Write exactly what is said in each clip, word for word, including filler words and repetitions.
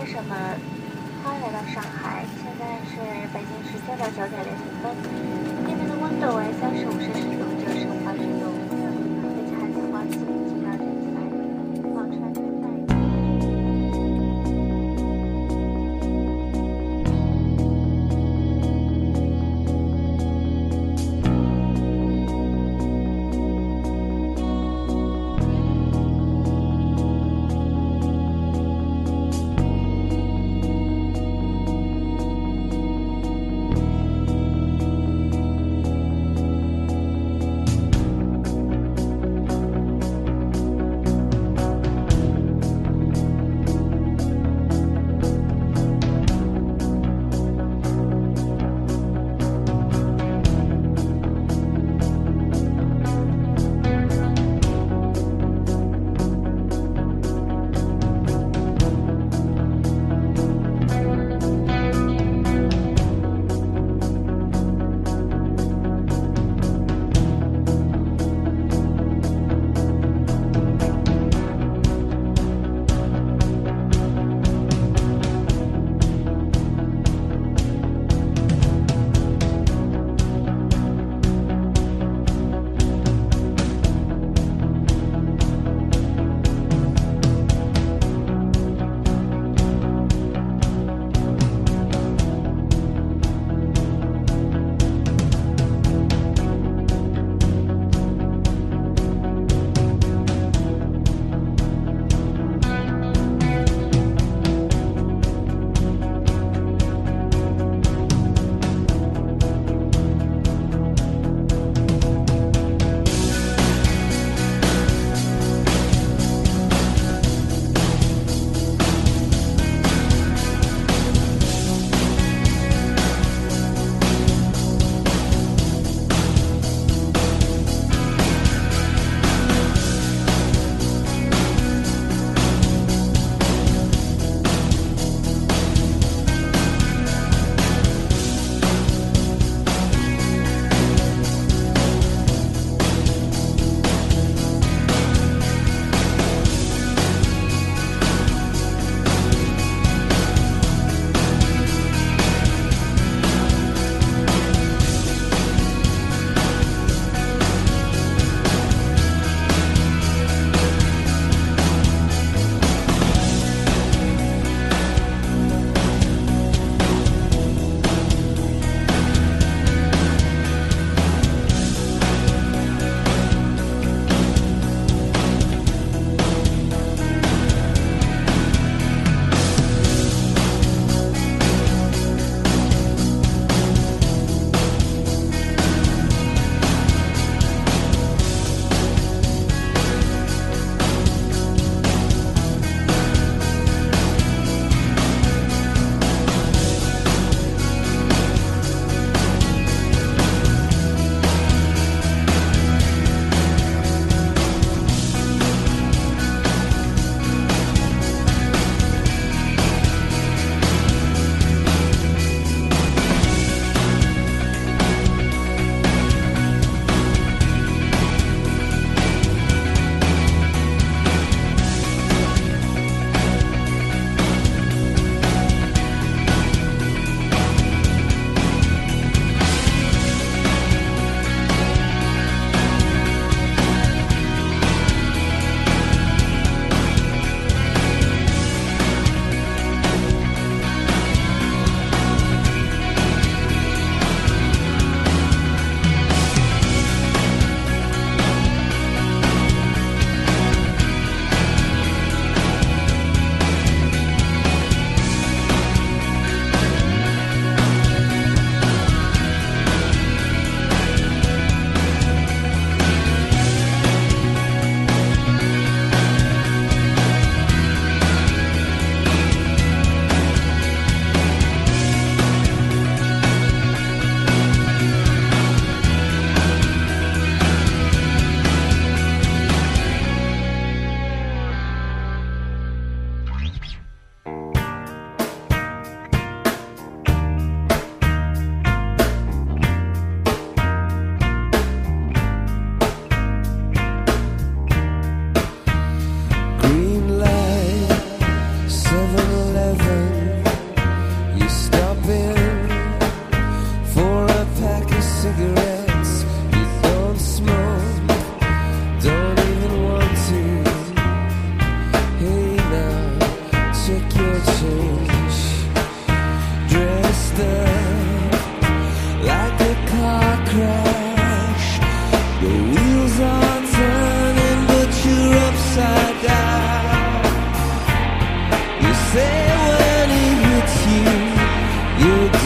为什么他来到上海？现在是北京时间的九点零零分，那边的温度为三十五摄氏度至摄氏二十度，北京海鲜花四零七二点七百米，广川三百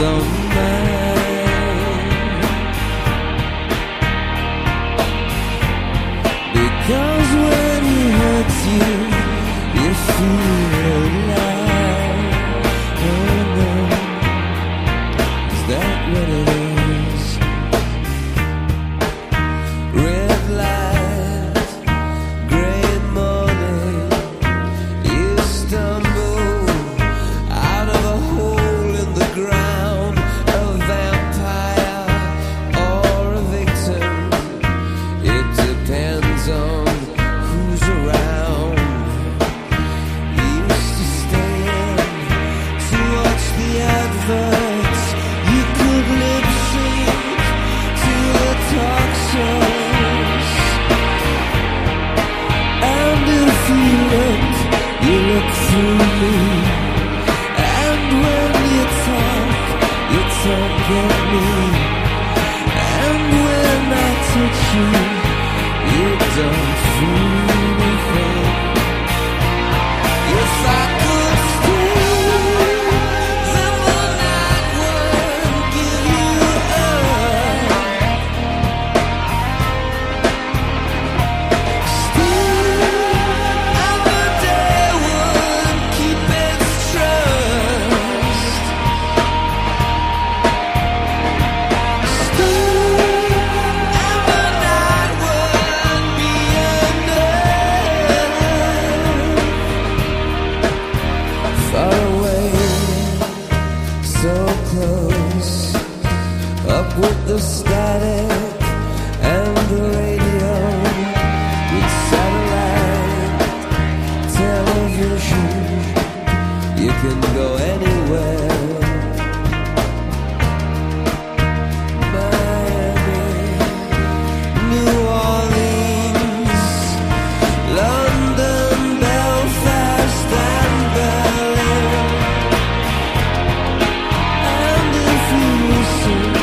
someday. Because when he hurts you, you feel alive. Oh no, is that what it is? Red light, grey morning. You stumble out of a hole in the ground, a vampire or a victim. It depends on. Up with the static and the radio, with satellite television, you can go anywhere. Miami, New Orleans, London, Belfast and Berlin. And if you listen,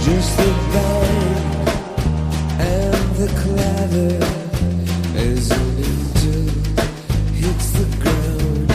just the band and the clatter as an angel hits the ground.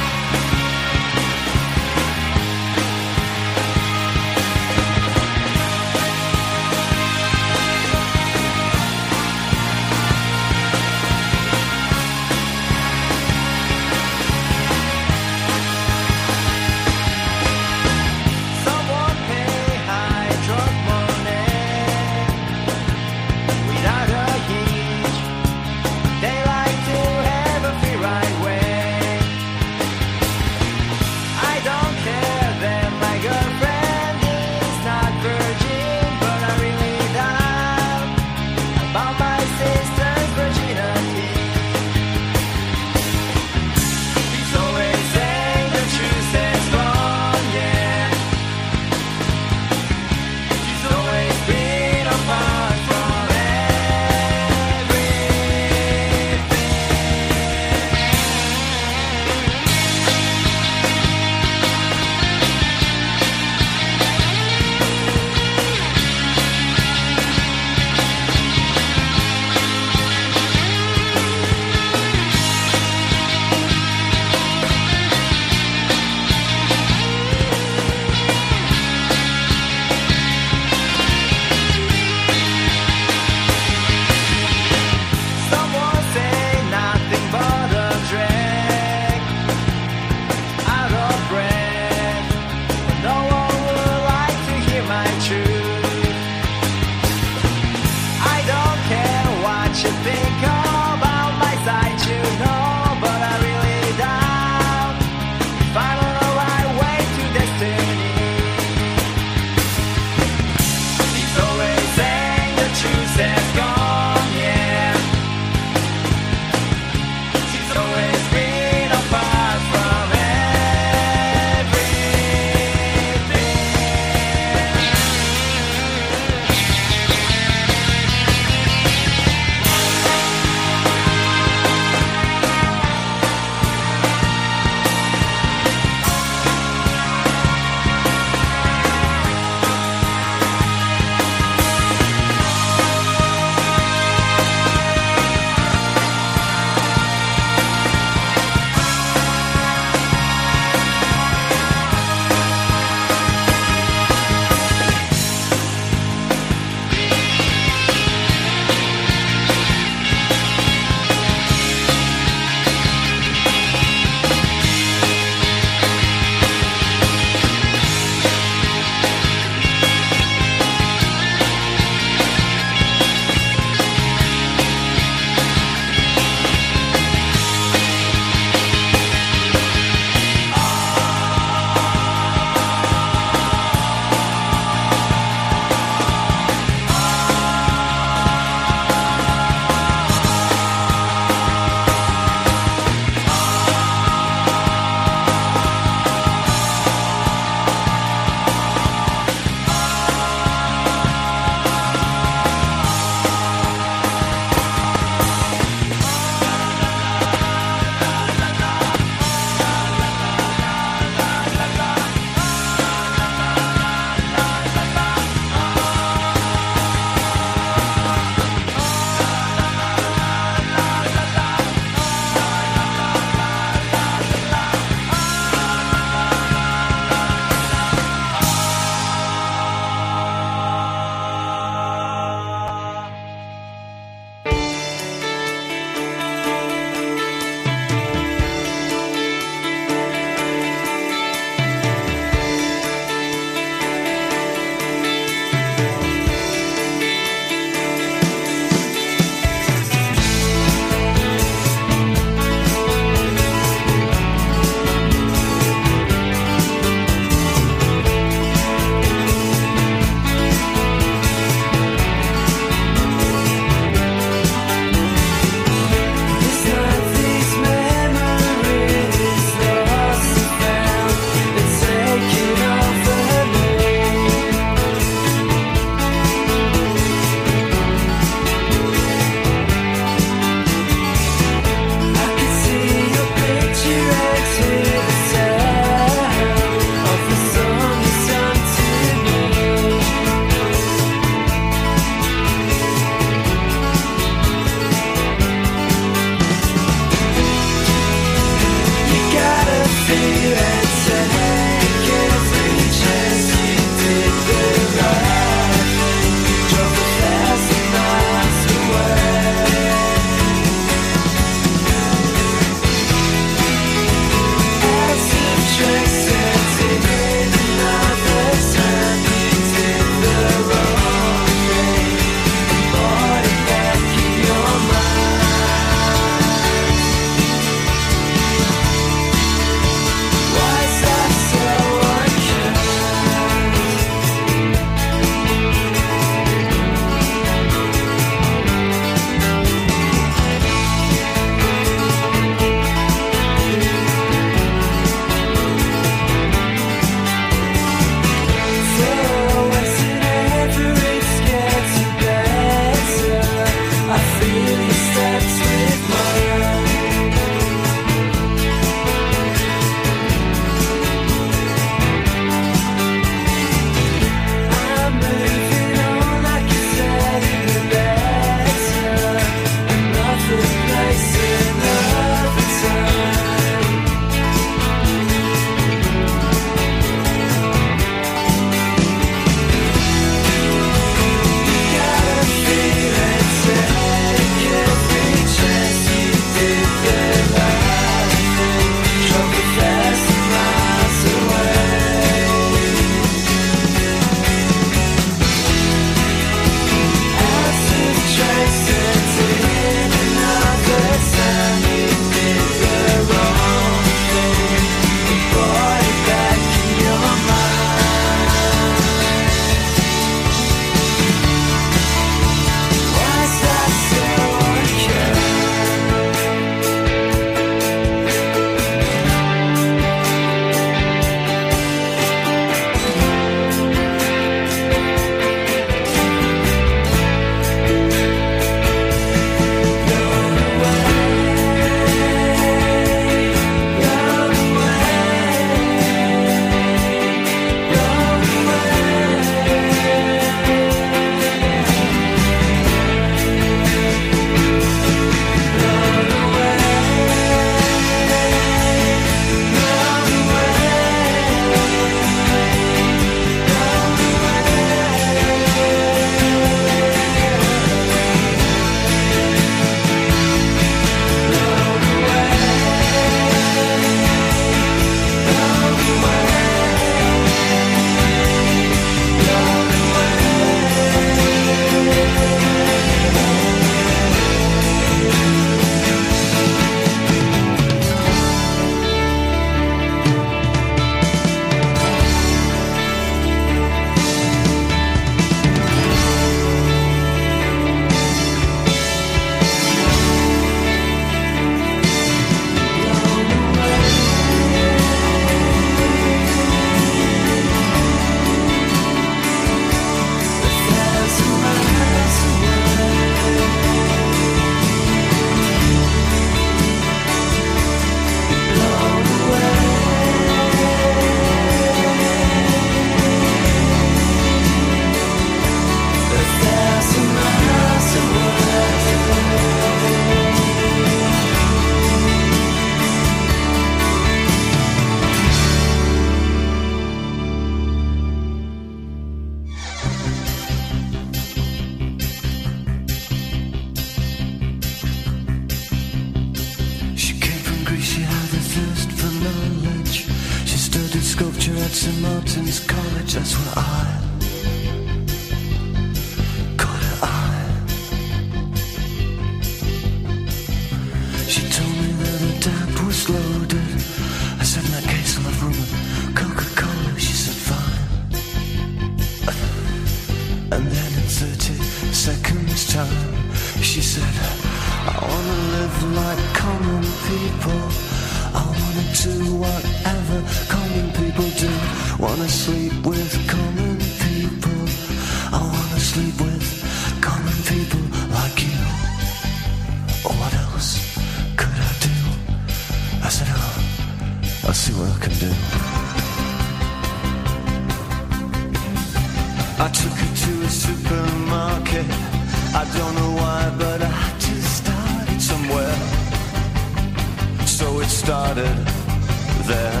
there.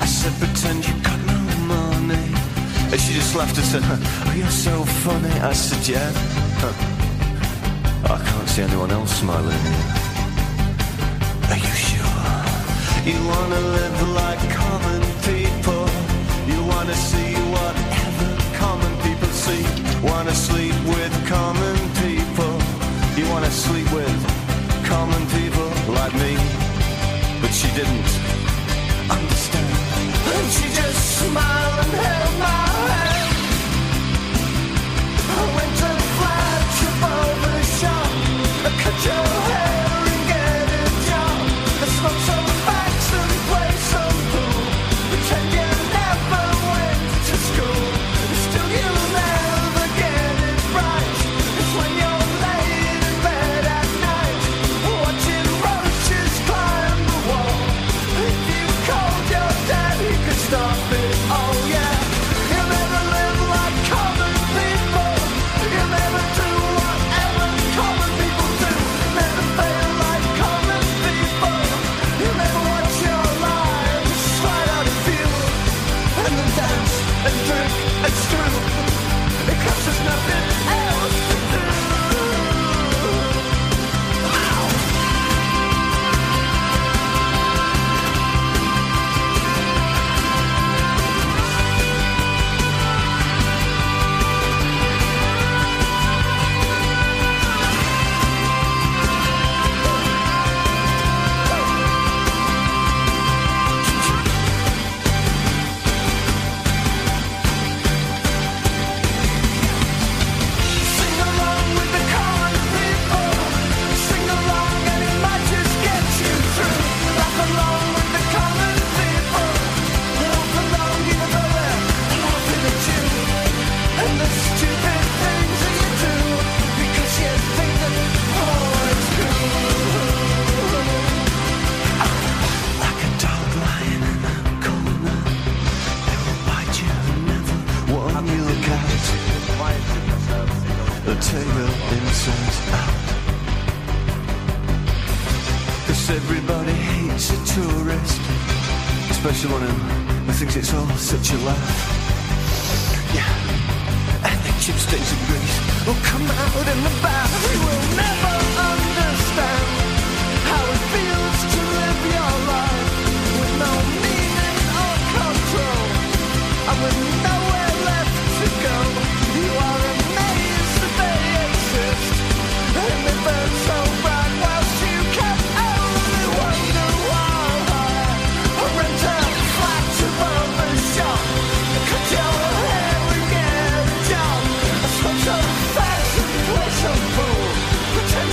I said, pretend you got no money. And she just laughed and said, oh, you're so funny. I said, yeah. Huh. I can't see anyone else smiling. Are you sure? You wanna live like common people. You wanna see whatever common people see. Wanna sleep with common people. You wanna sleep with common people like me. But she didn't understand, and she just smiled and held my hand. I went and flashed up over the shop. I cut your hair and get a job. I smoked some facts and played some pool. Pretend you never went to school. Still you'll never get it right. It's when you're pretend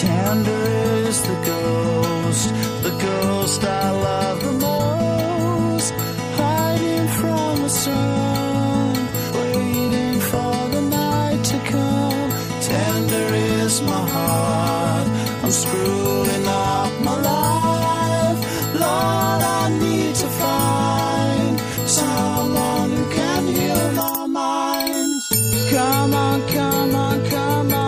tender is the ghost, the ghost I love the most, hiding from the sun, waiting for the night to come. Tender is my heart, I'm screwing up my life. Lord, I need to find someone who can heal my mind. Come on, come on. Come on.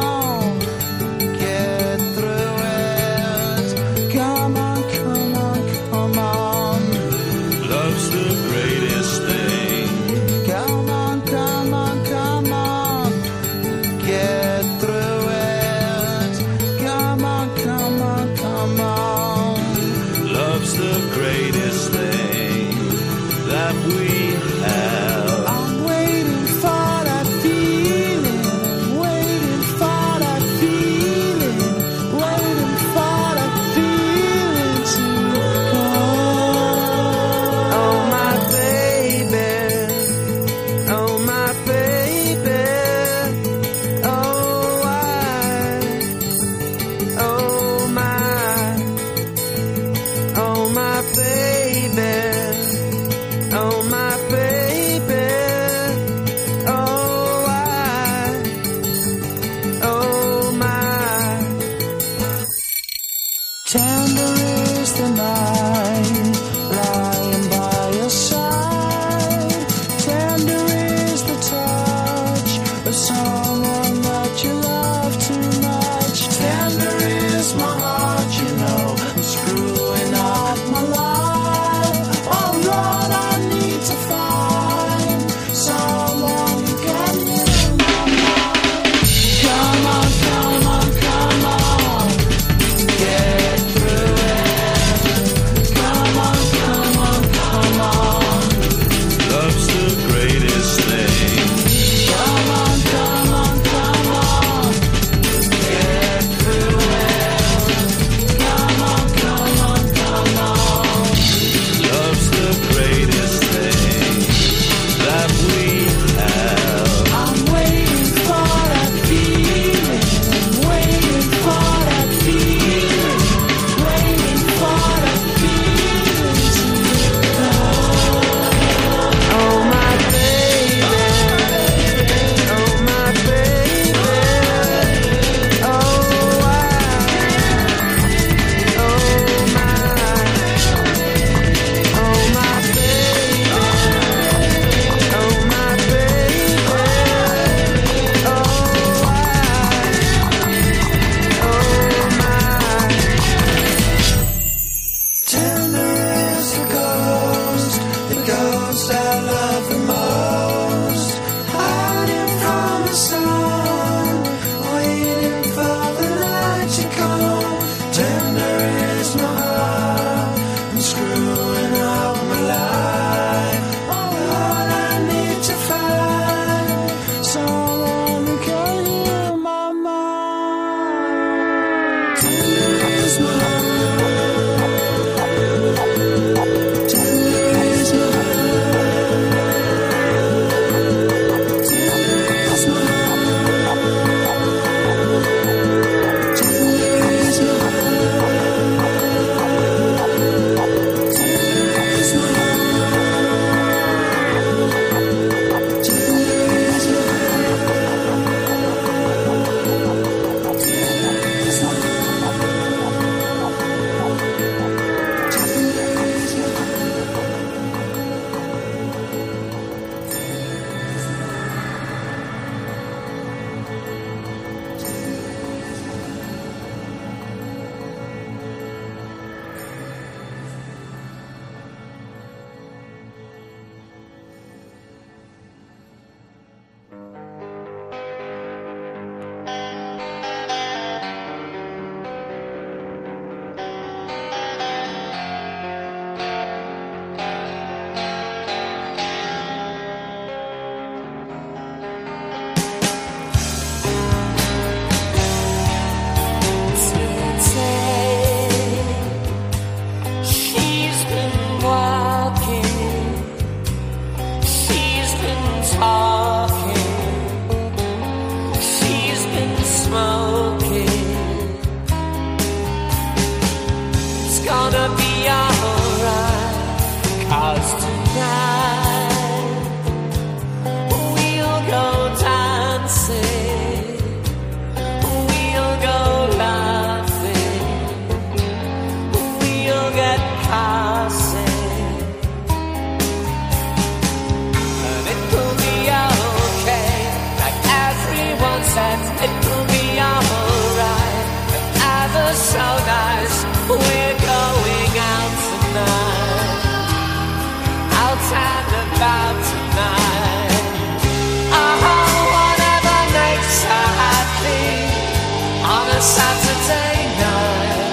gonna be alright, 'cause tonight we'll go dancing, we'll go laughing, we'll get passing. It'll be alright, the weather's so nice. We're going out tonight, out and about tonight. Oh, whatever makes her happy on a Saturday night.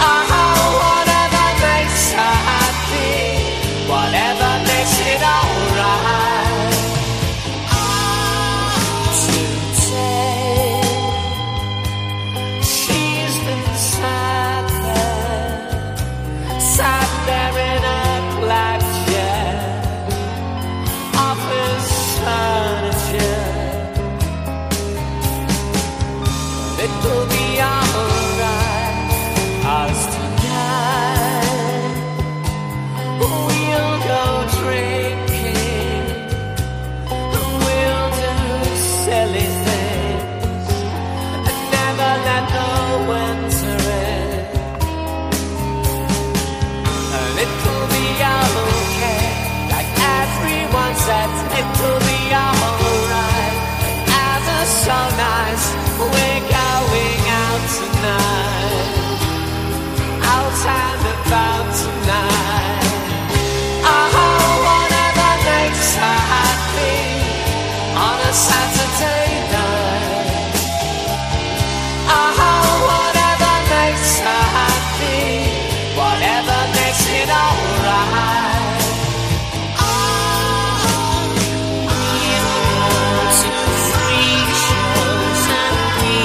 Oh, whatever makes her happy, whatever makes it alright. It'll be alright, 'cause tonight we'll go drinking, we'll do silly things, and never let the winter end. And it'll be okay, like everyone says. It'll be alright, the weather's so nice. We're tonight, out and about tonight. Oh, whatever makes her happy on a Saturday night. Oh, whatever makes her happy, whatever makes it alright. We go to freak shows and we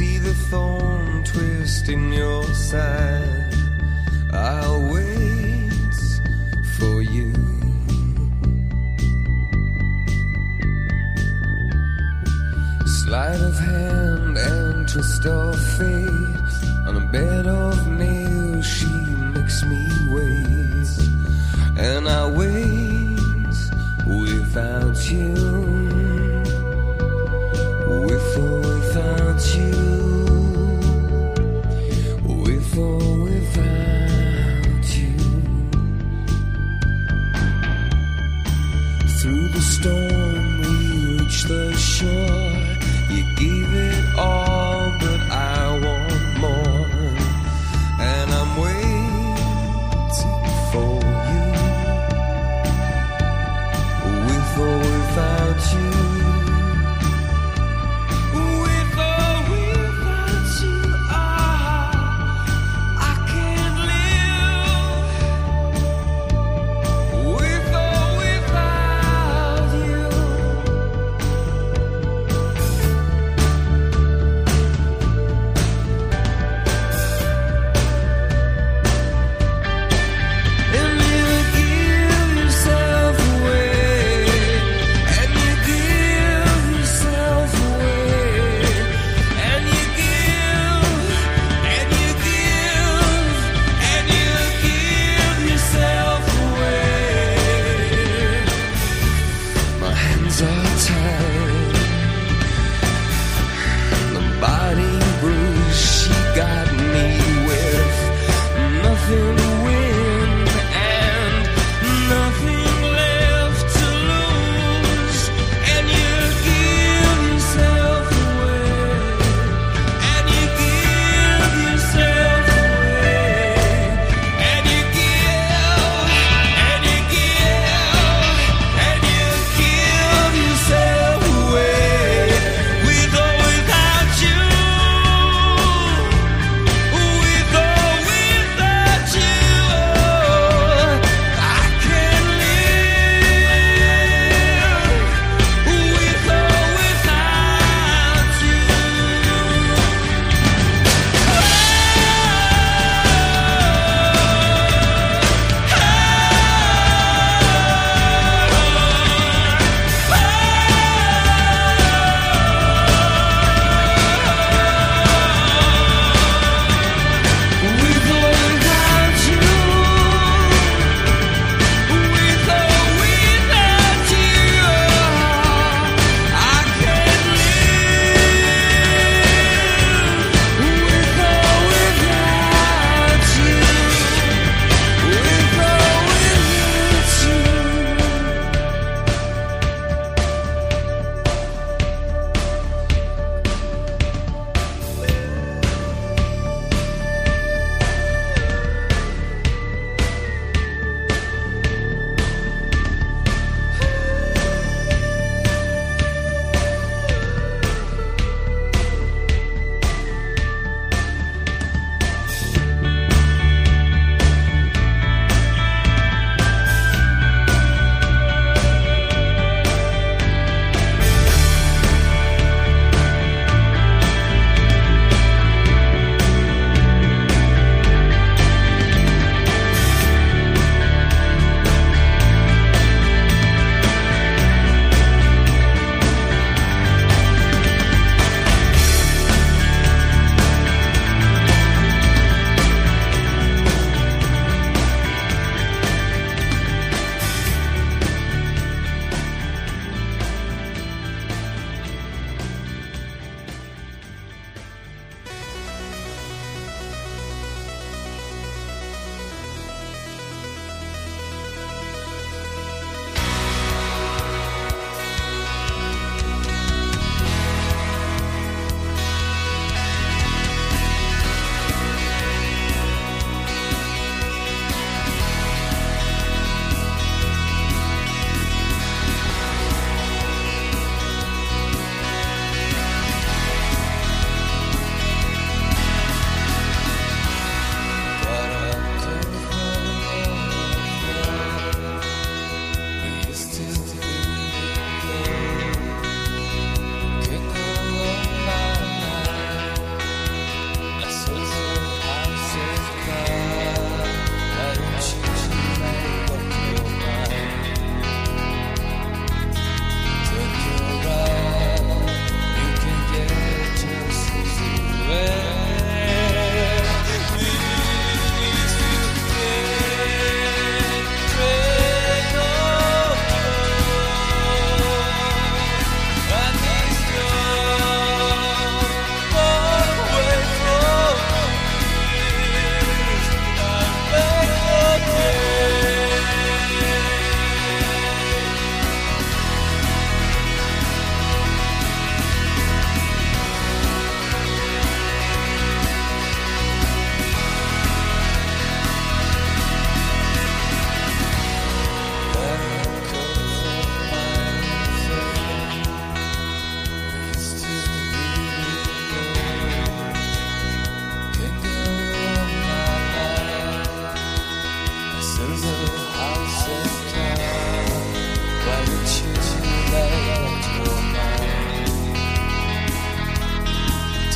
see the thorn twist in your side. I'll wait for you. Sleight of hand and twist of fate. On a bed of nails she makes me wait. And I wait without you. With or without you. With or without you. Through the storm we reach the shore. You gave it all, but I want more. And I'm waiting for you. With or without you. With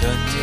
나의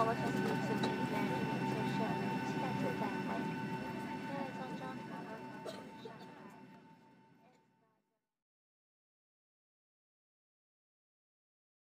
我们从此就